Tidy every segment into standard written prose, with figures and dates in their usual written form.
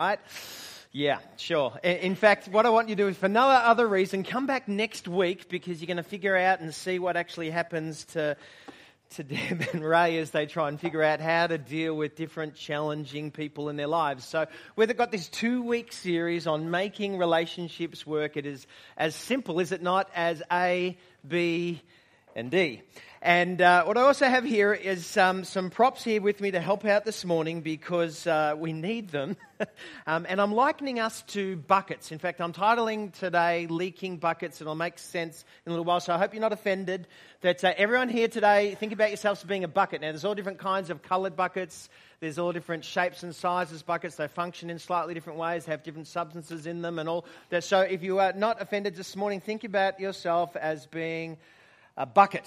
right? Yeah, sure. In fact, what I want you to do is, for no other reason, come back next week, because you're going to figure out and see what actually happens to Deb and Ray as they try and figure out how to deal with different challenging people in their lives. So we've got this 2-week series on making relationships work. It is as simple, is it not, as A, B, and D. And what I also have here is some props here with me to help out this morning, because we need them. And I'm likening us to buckets. In fact, I'm titling today Leaking Buckets, and it'll make sense in a little while. So I hope you're not offended that everyone here today, think about yourselves as being a bucket. Now, there's all different kinds of coloured buckets. There's all different shapes and sizes buckets. They function in slightly different ways, have different substances in them and all that. So if you are not offended this morning, think about yourself as being a bucket.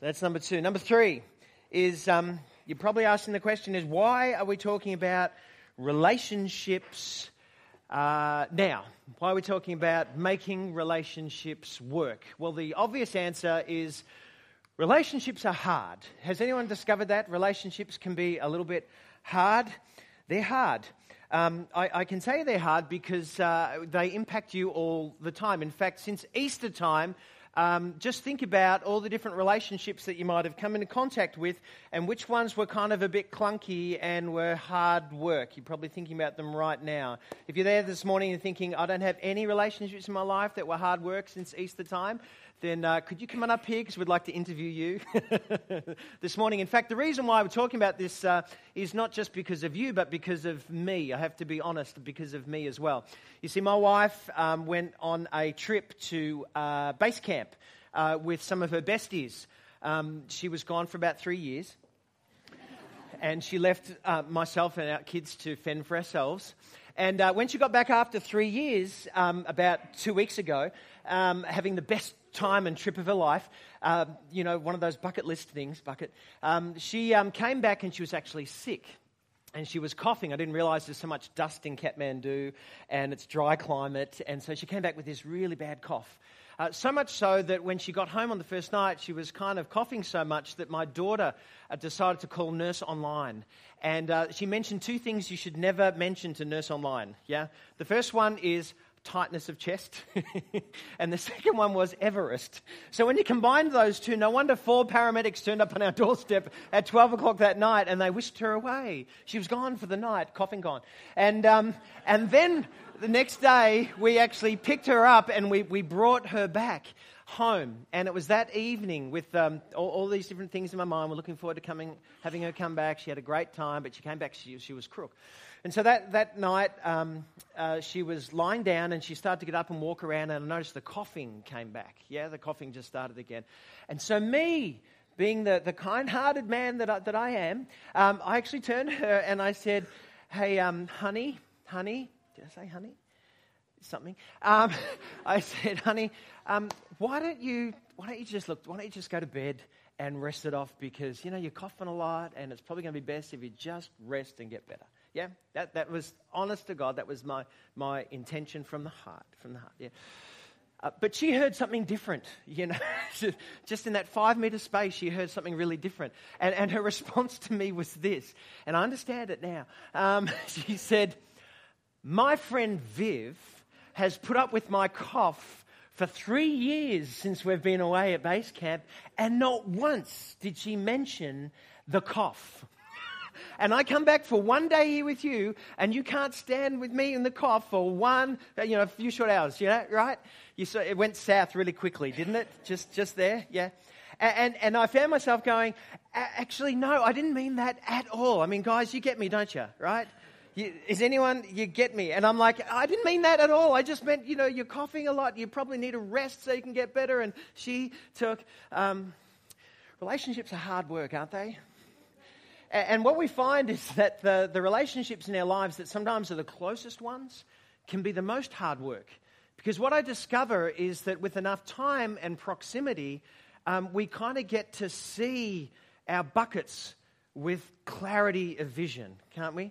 That's number two. Number three is, you're probably asking the question, is why are we talking about relationships now? Why are we talking about making relationships work? Well, the obvious answer is relationships are hard. Has anyone discovered that? Relationships can be a little bit hard. They're hard. I can say they're hard because they impact you all the time. In fact, since Easter time, just think about all the different relationships that you might have come into contact with, and which ones were kind of a bit clunky and were hard work. You're probably thinking about them right now. If you're there this morning and thinking, I don't have any relationships in my life that were hard work since Easter time, then could you come on up here, because we'd like to interview you this morning. In fact, the reason why we're talking about this is not just because of you, but because of me. I have to be honest, because of me as well. You see, my wife went on a trip to base camp with some of her besties. She was gone for about 3 years, and she left myself and our kids to fend for ourselves. And when she got back after 3 years, about 2 weeks ago, having the best time and trip of her life, you know, one of those bucket list things, she came back and she was actually sick. And she was coughing. I didn't realise there's so much dust in Kathmandu, and it's dry climate. And so she came back with this really bad cough. So much so that when she got home on the first night, she was kind of coughing so much that my daughter decided to call Nurse Online. And she mentioned two things you should never mention to Nurse Online, yeah? The first one is tightness of chest, and the second one was Everest. So when you combined those two, no wonder four paramedics turned up on our doorstep at 12 o'clock that night, and they whisked her away. She was gone for the night, coughing gone. And then the next day, we actually picked her up, and we brought her back home. And it was that evening with all these different things in my mind. We're looking forward to having her come back. She had a great time, but she came back, she was crook. And so that night, she was lying down, and she started to get up and walk around, and I noticed the coughing came back. Yeah, the coughing just started again. And so me, being the kind-hearted man that I am, I actually turned to her and I said, hey, honey, did I say honey? Something. I said, honey, why don't you just go to bed and rest it off, because, you know, you're coughing a lot, and it's probably going to be best if you just rest and get better. Yeah, that was, honest to God, that was my intention from the heart, yeah. But she heard something different, you know. Just in that 5-metre space, she heard something really different. And her response to me was this, and I understand it now. She said, my friend Viv has put up with my cough for 3 years since we've been away at base camp, and not once did she mention the cough. And I come back for 1 day here with you, and you can't stand with me in the cough for a few short hours, you know, right? You saw, it went south really quickly, didn't it? Just there, yeah. And I found myself going, actually, no, I didn't mean that at all. I mean, guys, you get me, don't you, right? You get me? And I'm like, I didn't mean that at all. I just meant, you know, you're coughing a lot. You probably need a rest so you can get better. And she took, relationships are hard work, aren't they? And what we find is that the relationships in our lives that sometimes are the closest ones can be the most hard work. Because what I discover is that with enough time and proximity, we kind of get to see our buckets with clarity of vision, can't we?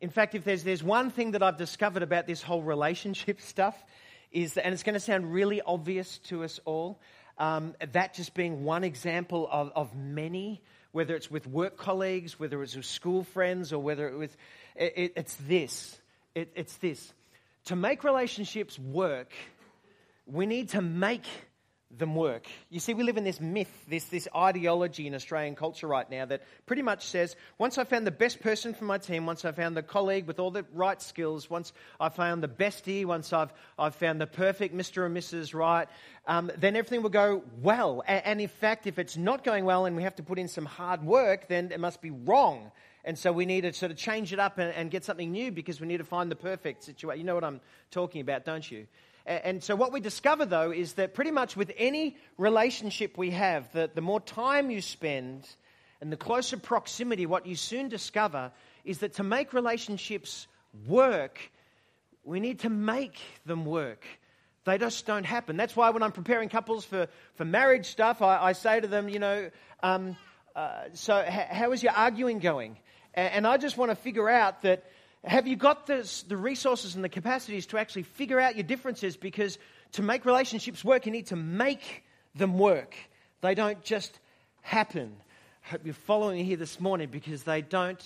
In fact, if there's one thing that I've discovered about this whole relationship stuff, is that, and it's going to sound really obvious to us all, that just being one example of many whether it's with work colleagues, whether it's with school friends, or whether it's this. To make relationships work, we need to make them work. You see, we live in this myth, this ideology in Australian culture right now that pretty much says, once I found the best person for my team, once I found the colleague with all the right skills, once I found the bestie, once I've found the perfect Mr. and Mrs. Right, then everything will go well. And in fact, if it's not going well and we have to put in some hard work, then it must be wrong. And so we need to sort of change it up and get something new because we need to find the perfect situation. You know what I'm talking about, don't you? And so what we discover, though, is that pretty much with any relationship we have, the more time you spend and the closer proximity, what you soon discover is that to make relationships work, we need to make them work. They just don't happen. That's why when I'm preparing couples for marriage stuff, I say to them, how is your arguing going? And I just want to figure out that, have you got the resources and the capacities to actually figure out your differences? Because to make relationships work, you need to make them work. They don't just happen. I hope you're following me here this morning, because they don't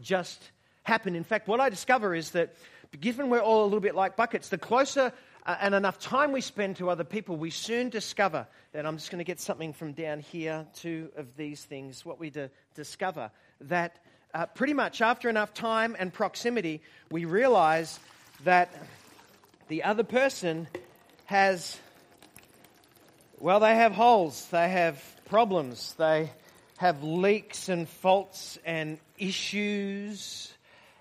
just happen. In fact, what I discover is that given we're all a little bit like buckets, the closer and enough time we spend to other people, we soon discover that I'm just going to get something from down here, two of these things, what we discover that pretty much after enough time and proximity, we realize that the other person they have holes, they have problems, they have leaks and faults and issues.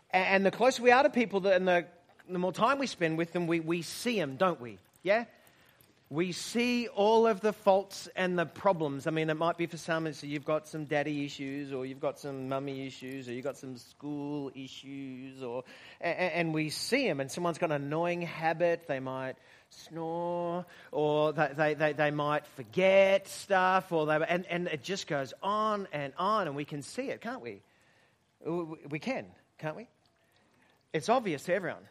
And the closer we are to people and the more time we spend with them, we see them, don't we? Yeah? We see all of the faults and the problems. I mean, it might be for some, it's you've got some daddy issues, or you've got some mummy issues, or you've got some school issues, and we see them. And someone's got an annoying habit. They might snore, or they might forget stuff, or and it just goes on, and we can see it, can't we? We can, can't we? It's obvious to everyone.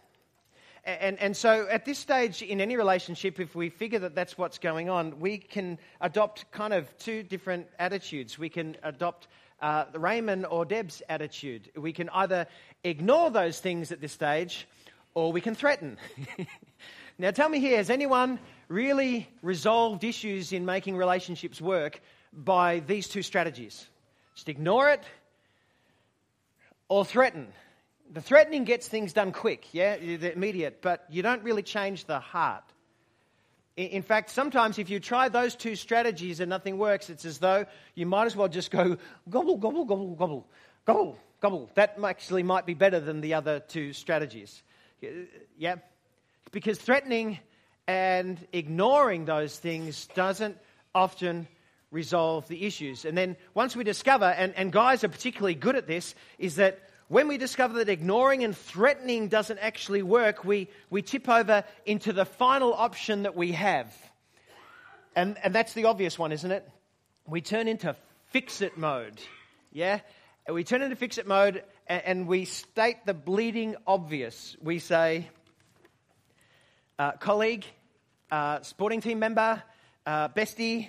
And so at this stage in any relationship, if we figure that that's what's going on, we can adopt kind of two different attitudes. We can adopt the Raymond or Deb's attitude. We can either ignore those things at this stage, or we can threaten. Now tell me here, has anyone really resolved issues in making relationships work by these two strategies? Just ignore it or threaten. The threatening gets things done quick, yeah, the immediate, but you don't really change the heart. In fact, sometimes if you try those two strategies and nothing works, it's as though you might as well just go gobble, gobble, gobble, gobble, gobble, gobble. That actually might be better than the other two strategies, yeah? Because threatening and ignoring those things doesn't often resolve the issues. And then once we discover, and guys are particularly good at this, is that when we discover that ignoring and threatening doesn't actually work, we tip over into the final option that we have. And that's the obvious one, isn't it? We turn into fix-it mode, yeah? And we turn into fix-it mode and we state the bleeding obvious. We say, colleague, sporting team member, bestie,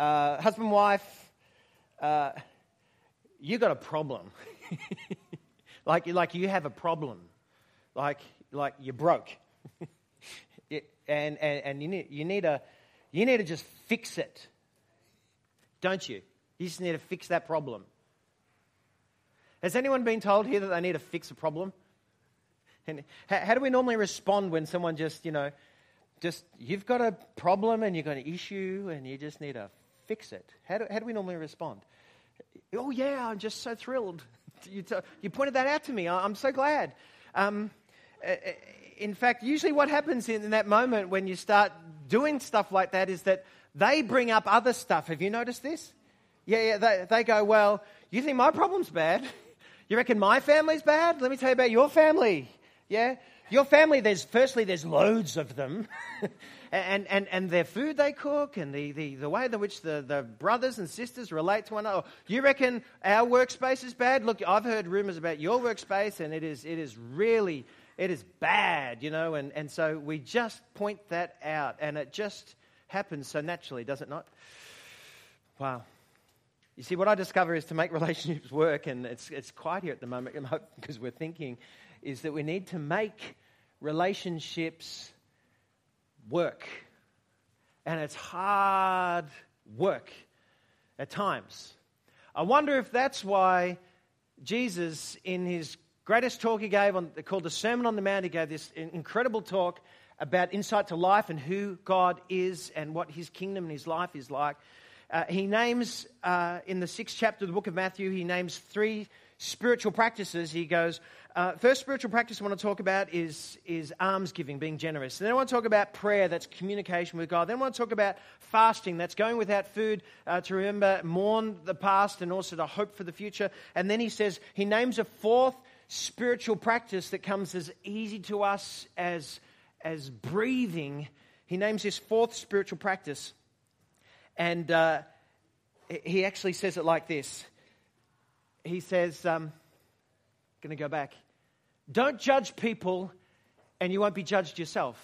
husband, wife, you got a problem. Like you have a problem, like you're broke, and you need to just fix it, don't you? You just need to fix that problem. Has anyone been told here that they need to fix a problem? And how do we normally respond when someone just you've got a problem and you've got an issue and you just need to fix it? How do we normally respond? Oh yeah, I'm just so thrilled. You pointed that out to me. I'm so glad. In fact, usually what happens in that moment when you start doing stuff like that is that they bring up other stuff. Have you noticed this? Yeah, they go, well, you think my problem's bad? You reckon my family's bad? Let me tell you about your family. Yeah? Your family, there's loads of them, and their food they cook, and the way in which the brothers and sisters relate to one another. You reckon our workspace is bad? Look, I've heard rumours about your workspace, and it is really bad, and so we just point that out, and it just happens so naturally, does it not? Wow. You see, what I discover is to make relationships work, and it's quiet here at the moment because we're thinking, is that we need to make relationships work. And it's hard work at times. I wonder if that's why Jesus, in his greatest talk he gave, called the Sermon on the Mount, he gave this incredible talk about insight to life and who God is and what his kingdom and his life is like. He names, in the 6th chapter of the book of Matthew, he names 3 spiritual practices. He goes, first spiritual practice I want to talk about is almsgiving, being generous. And then I want to talk about prayer, that's communication with God. Then I want to talk about fasting, that's going without food to remember, mourn the past and also to hope for the future. And then he says, he names a 4th spiritual practice that comes as easy to us as breathing. He names this 4th spiritual practice. And he actually says it like this. He says, I'm going to go back. Don't judge people and you won't be judged yourself.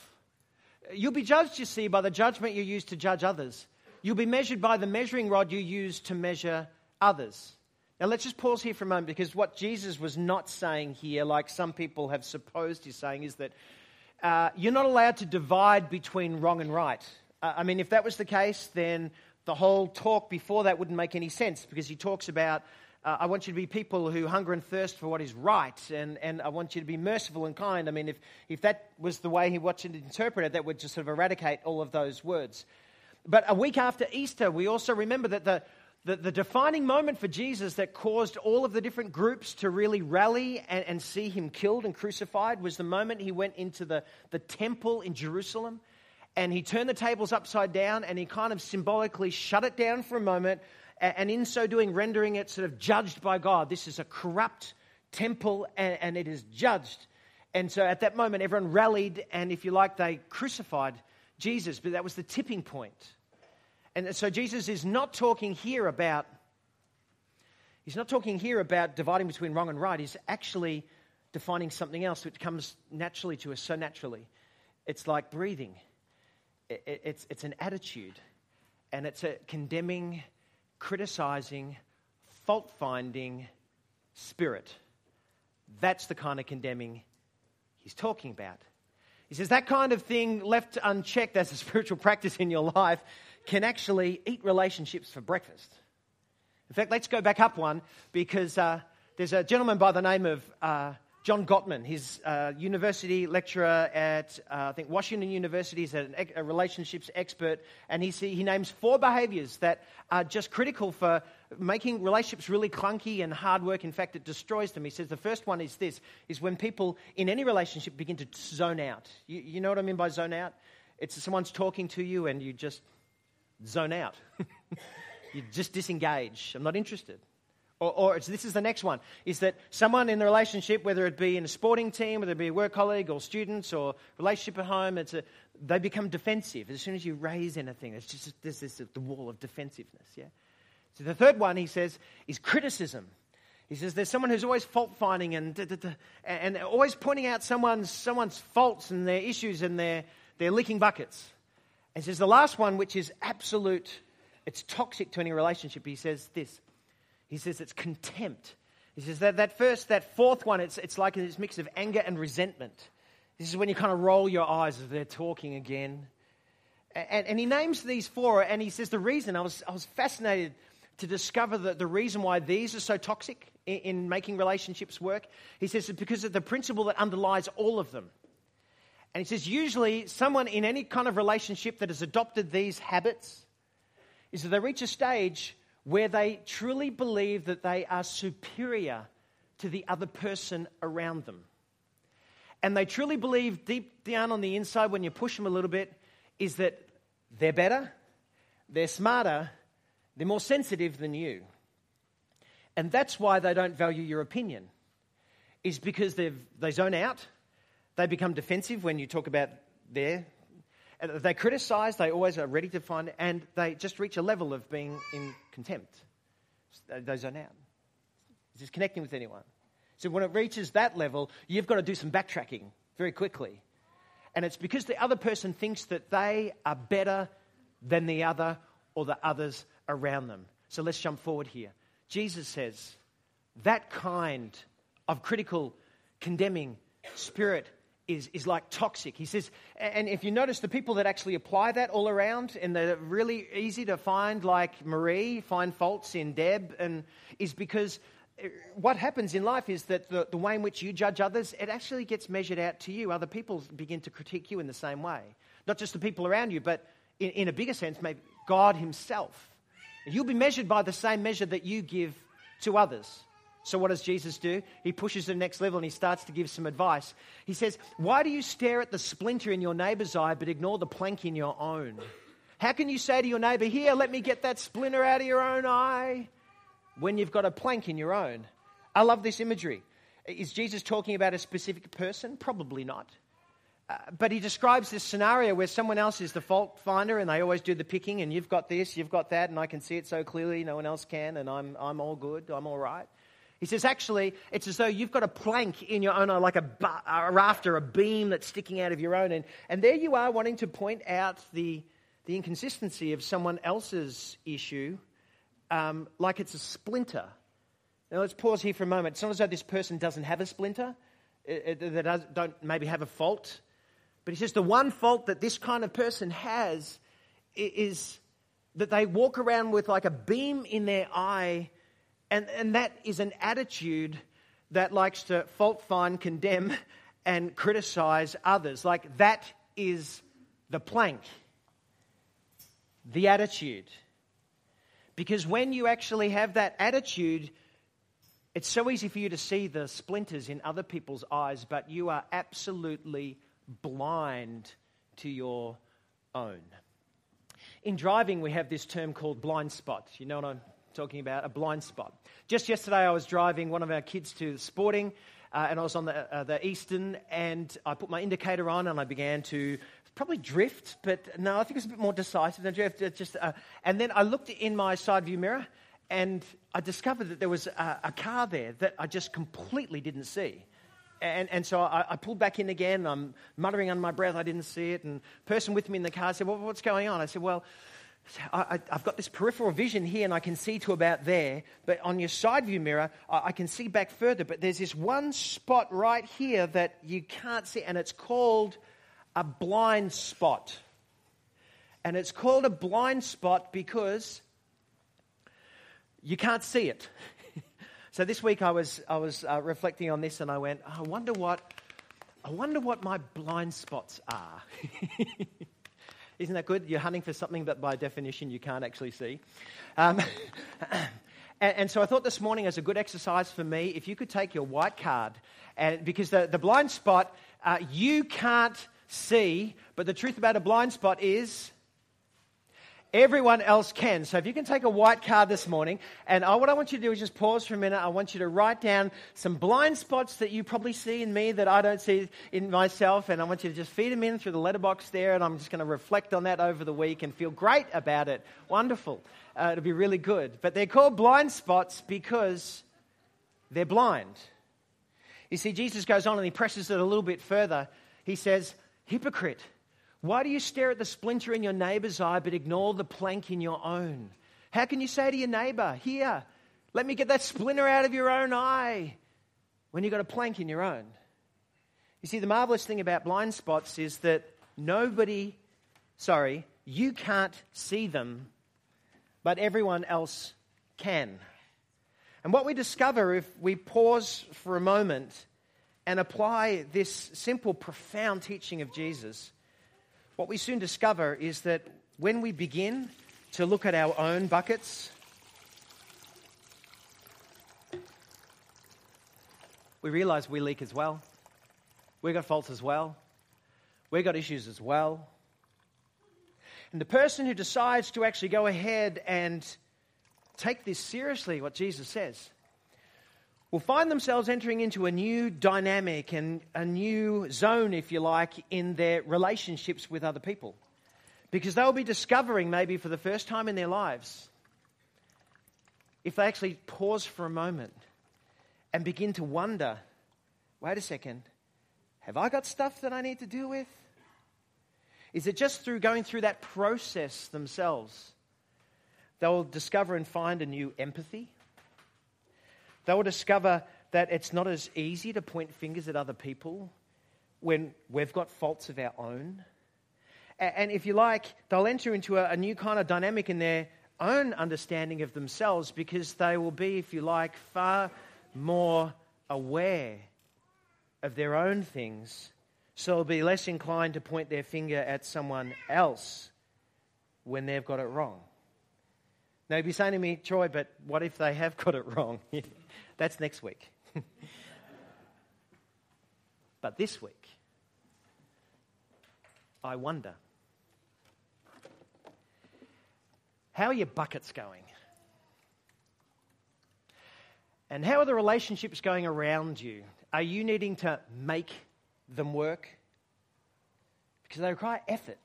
You'll be judged, you see, by the judgment you use to judge others. You'll be measured by the measuring rod you use to measure others. Now, let's just pause here for a moment, because what Jesus was not saying here, like some people have supposed he's saying, is that you're not allowed to divide between wrong and right. I mean, if that was the case, then the whole talk before that wouldn't make any sense, because he talks about, I want you to be people who hunger and thirst for what is right, and I want you to be merciful and kind. I mean, if that was the way he wanted to interpret it, that would just sort of eradicate all of those words. But a week after Easter, we also remember that the defining moment for Jesus that caused all of the different groups to really rally and see him killed and crucified was the moment he went into the temple in Jerusalem. And he turned the tables upside down, and he kind of symbolically shut it down for a moment, and in so doing, rendering it sort of judged by God. This is a corrupt temple, and it is judged. And so at that moment, everyone rallied, and if you like, they crucified Jesus. But that was the tipping point. And so Jesus is not talking here about, he's not talking here about dividing between wrong and right. He's actually defining something else which comes naturally to us, so naturally. It's like breathing. It's an attitude, and it's a condemning, criticizing, fault-finding spirit. That's the kind of condemning he's talking about. He says that kind of thing left unchecked as a spiritual practice in your life can actually eat relationships for breakfast. In fact, let's go back up one, because there's a gentleman by the name of John Gottman. He's a university lecturer at, I think, Washington University. He's a relationships expert. And he names 4 behaviors that are just critical for making relationships really clunky and hard work. In fact, it destroys them. He says the first one is this, is when people in any relationship begin to zone out. You know what I mean by zone out? It's someone's talking to you and you just zone out. You just disengage. I'm not interested. Or this is the next one, is that someone in the relationship, whether it be in a sporting team, whether it be a work colleague or students or relationship at home, they become defensive. As soon as you raise anything, it's just there's the wall of defensiveness, yeah? So the third one, he says, is criticism. He says there's someone who's always fault-finding and always pointing out someone's faults and their issues and their leaking buckets. And he says the last one, which is absolute, it's toxic to any relationship, he says this. He says it's contempt. He says that 4th one, it's like this mix of anger and resentment. This is when you kind of roll your eyes as they're talking again. And he names these 4, and he says the reason, I was fascinated to discover the reason why these are so toxic in making relationships work. He says it's because of the principle that underlies all of them. And he says usually someone in any kind of relationship that has adopted these habits is that they reach a stage where they truly believe that they are superior to the other person around them. And they truly believe deep down on the inside, when you push them a little bit, is that they're better, they're smarter, they're more sensitive than you. And that's why they don't value your opinion, is because they zone out, they become defensive when you talk about their... They criticize, they always are ready to find, and they just reach a level of being in contempt. They zone out. It's just connecting with anyone. So when it reaches that level, you've got to do some backtracking very quickly. And it's because the other person thinks that they are better than the other or the others around them. So let's jump forward here. Jesus says, that kind of critical, condemning spirit is like toxic. He says, and if you notice, the people that actually apply that all around, and they're really easy to find, like Marie, find faults in Deb, and is because what happens in life is that the way in which you judge others, it actually gets measured out to you. Other people begin to critique you in the same way. Not just the people around you, but in a bigger sense, maybe God himself. You'll be measured by the same measure that you give to others. So what does Jesus do? He pushes to the next level and he starts to give some advice. He says, why do you stare at the splinter in your neighbor's eye but ignore the plank in your own? How can you say to your neighbor, here, let me get that splinter out of your own eye, when you've got a plank in your own? I love this imagery. Is Jesus talking about a specific person? Probably not. But he describes this scenario where someone else is the fault finder and they always do the picking, and you've got this, you've got that, and I can see it so clearly, no one else can, and I'm all good, I'm all right. He says, actually, it's as though you've got a plank in your own eye, like a rafter, a beam that's sticking out of your own. And there you are wanting to point out the inconsistency of someone else's issue, like it's a splinter. Now, let's pause here for a moment. It's not as though this person doesn't have a splinter, they don't maybe have a fault. But he says the one fault that this kind of person has is that they walk around with like a beam in their eye. And that is an attitude that likes to fault find, condemn, and criticize others. Like that is the plank, the attitude. Because when you actually have that attitude, it's so easy for you to see the splinters in other people's eyes, but you are absolutely blind to your own. In driving, we have this term called blind spot. You know what I'm talking about? A blind spot. Just yesterday, I was driving one of our kids to sporting, and I was on the Eastern, and I put my indicator on, and I began to probably drift, but no, I think it was a bit more decisive than drift. And then I looked in my side view mirror, and I discovered that there was a car there that I just completely didn't see. And so I pulled back in again, and I'm muttering under my breath, I didn't see it, and the person with me in the car said, well, what's going on? I said, well, I've got this peripheral vision here and I can see to about there, but on your side view mirror, I can see back further, but there's this one spot right here that you can't see, and it's called a blind spot. And it's called a blind spot because you can't see it. So this week I was reflecting on this, and I went, I wonder what my blind spots are. Isn't that good? You're hunting for something that by definition you can't actually see. And so I thought this morning as a good exercise for me, if you could take your white card, and because the blind spot, you can't see, but the truth about a blind spot is everyone else can. So if you can take a white card this morning, and what I want you to do is just pause for a minute. I want you to write down some blind spots that you probably see in me that I don't see in myself, and I want you to just feed them in through the letterbox there, and I'm just going to reflect on that over the week and feel great about it. Wonderful. It'll be really good. But they're called blind spots because they're blind. You see, Jesus goes on and he presses it a little bit further. He says, hypocrite. Why do you stare at the splinter in your neighbor's eye but ignore the plank in your own? How can you say to your neighbor, here, let me get that splinter out of your own eye, when you've got a plank in your own? You see, the marvelous thing about blind spots is that you can't see them, but everyone else can. And what we discover if we pause for a moment and apply this simple, profound teaching of Jesus, what we soon discover is that when we begin to look at our own buckets, we realize we leak as well. We've got faults as well. We've got issues as well. And the person who decides to actually go ahead and take this seriously, what Jesus says, will find themselves entering into a new dynamic and a new zone, if you like, in their relationships with other people. Because they'll be discovering, maybe for the first time in their lives, if they actually pause for a moment and begin to wonder, wait a second, have I got stuff that I need to deal with? Is it just through going through that process themselves They will discover and find a new empathy. They will discover that it's not as easy to point fingers at other people when we've got faults of our own. And if you like, they'll enter into a new kind of dynamic in their own understanding of themselves, because they will be, if you like, far more aware of their own things, so they'll be less inclined to point their finger at someone else when they've got it wrong. Now, you'd be saying to me, Troy, but what if they have got it wrong? That's next week. But this week, I wonder, how are your buckets going? And how are the relationships going around you? Are you needing to make them work? Because they require effort.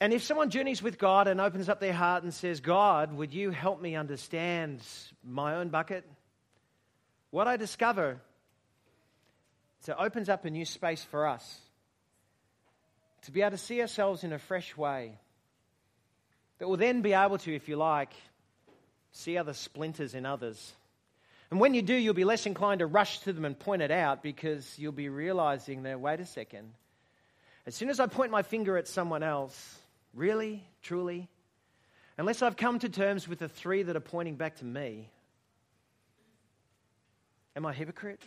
And if someone journeys with God and opens up their heart and says, God, would you help me understand my own bucket? What I discover is it opens up a new space for us to be able to see ourselves in a fresh way that will then be able to, if you like, see other splinters in others. And when you do, you'll be less inclined to rush to them and point it out, because you'll be realizing that, wait a second, as soon as I point my finger at someone else, really, truly, unless I've come to terms with the three that are pointing back to me, am I a hypocrite?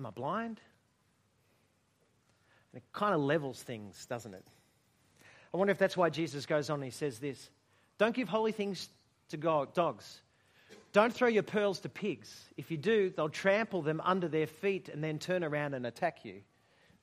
Am I blind? And it kind of levels things, doesn't it? I wonder if that's why Jesus goes on and he says this, don't give holy things to dogs. Don't throw your pearls to pigs. If you do, they'll trample them under their feet and then turn around and attack you.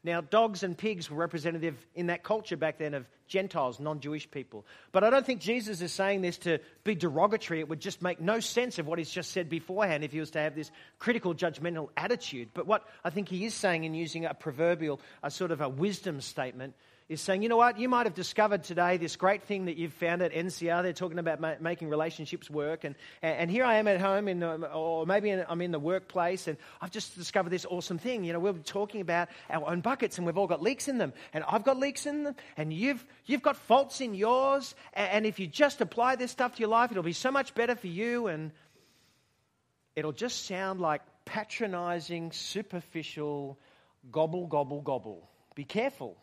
Now, dogs and pigs were representative in that culture back then of Gentiles, non-Jewish people. But I don't think Jesus is saying this to be derogatory. It would just make no sense of what he's just said beforehand if he was to have this critical, judgmental attitude. But what I think he is saying, in using a proverbial, a sort of a wisdom statement, is saying, you know what, you might have discovered today this great thing that you've found at NCR. They're talking about making relationships work. And here I am at home, I'm in the workplace, and I've just discovered this awesome thing. You know, we're talking about our own buckets, and we've all got leaks in them. And I've got leaks in them, and you've got faults in yours. And if you just apply this stuff to your life, it'll be so much better for you. And it'll just sound like patronizing, superficial, gobble, gobble, gobble. Be careful.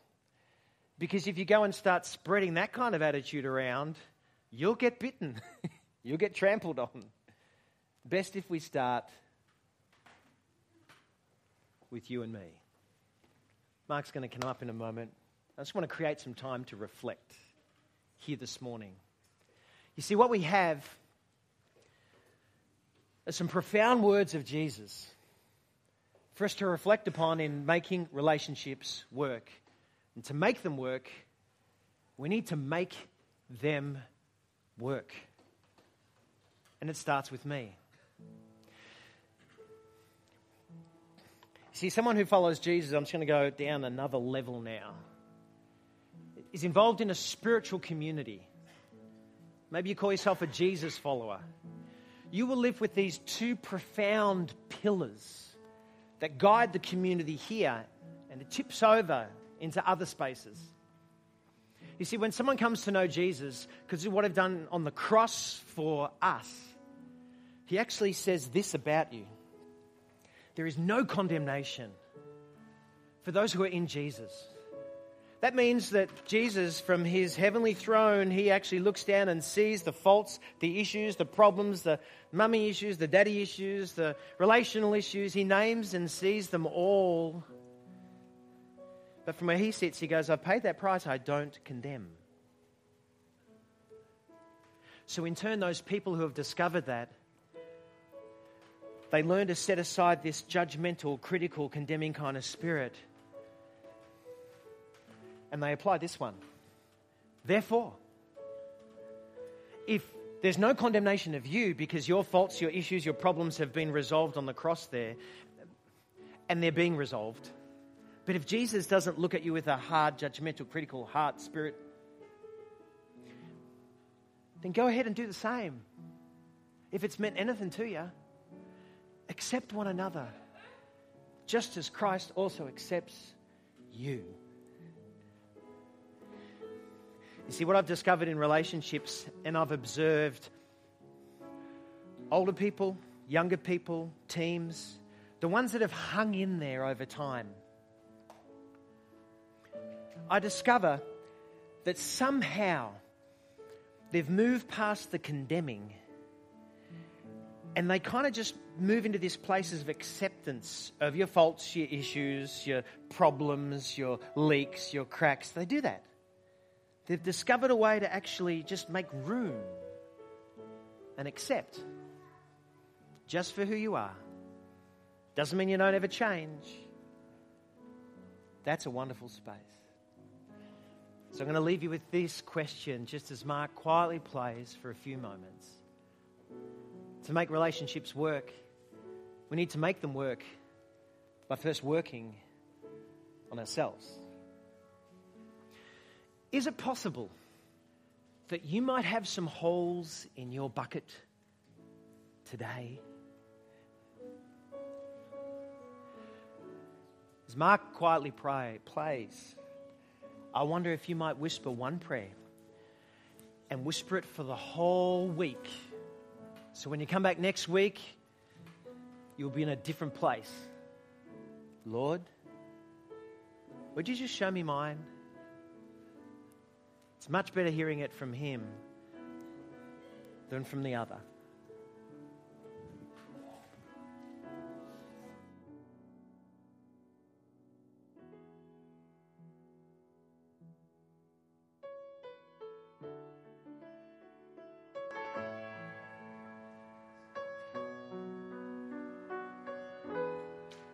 Because if you go and start spreading that kind of attitude around, you'll get bitten. You'll get trampled on. Best if we start with you and me. Mark's going to come up in a moment. I just want to create some time to reflect here this morning. You see, what we have are some profound words of Jesus for us to reflect upon in making relationships work. And to make them work, we need to make them work. And it starts with me. See, someone who follows Jesus, I'm just going to go down another level now, is involved in a spiritual community. Maybe you call yourself a Jesus follower. You will live with these two profound pillars that guide the community here, and it tips over into other spaces. You see, when someone comes to know Jesus, because of what I've done on the cross for us, he actually says this about you. There is no condemnation for those who are in Jesus. That means that Jesus, from his heavenly throne, he actually looks down and sees the faults, the issues, the problems, the mummy issues, the daddy issues, the relational issues. He names and sees them all. But from where he sits, he goes, I've paid that price, I don't condemn. So in turn, those people who have discovered that, they learn to set aside this judgmental, critical, condemning kind of spirit. And they apply this one. Therefore, if there's no condemnation of you because your faults, your issues, your problems have been resolved on the cross there, and they're being resolved. But if Jesus doesn't look at you with a hard, judgmental, critical heart, spirit, then go ahead and do the same. If it's meant anything to you, accept one another, just as Christ also accepts you. You see, what I've discovered in relationships, and I've observed older people, younger people, teams, the ones that have hung in there over time, I discover that somehow they've moved past the condemning and they kind of just move into this place of acceptance of your faults, your issues, your problems, your leaks, your cracks. They do that. They've discovered a way to actually just make room and accept just for who you are. Doesn't mean you don't ever change. That's a wonderful space. So I'm going to leave you with this question just as Mark quietly plays for a few moments. To make relationships work, we need to make them work by first working on ourselves. Is it possible that you might have some holes in your bucket today? As Mark quietly plays, I wonder if you might whisper one prayer and whisper it for the whole week. So when you come back next week, you'll be in a different place. Lord, would you just show me mine? It's much better hearing it from him than from the other.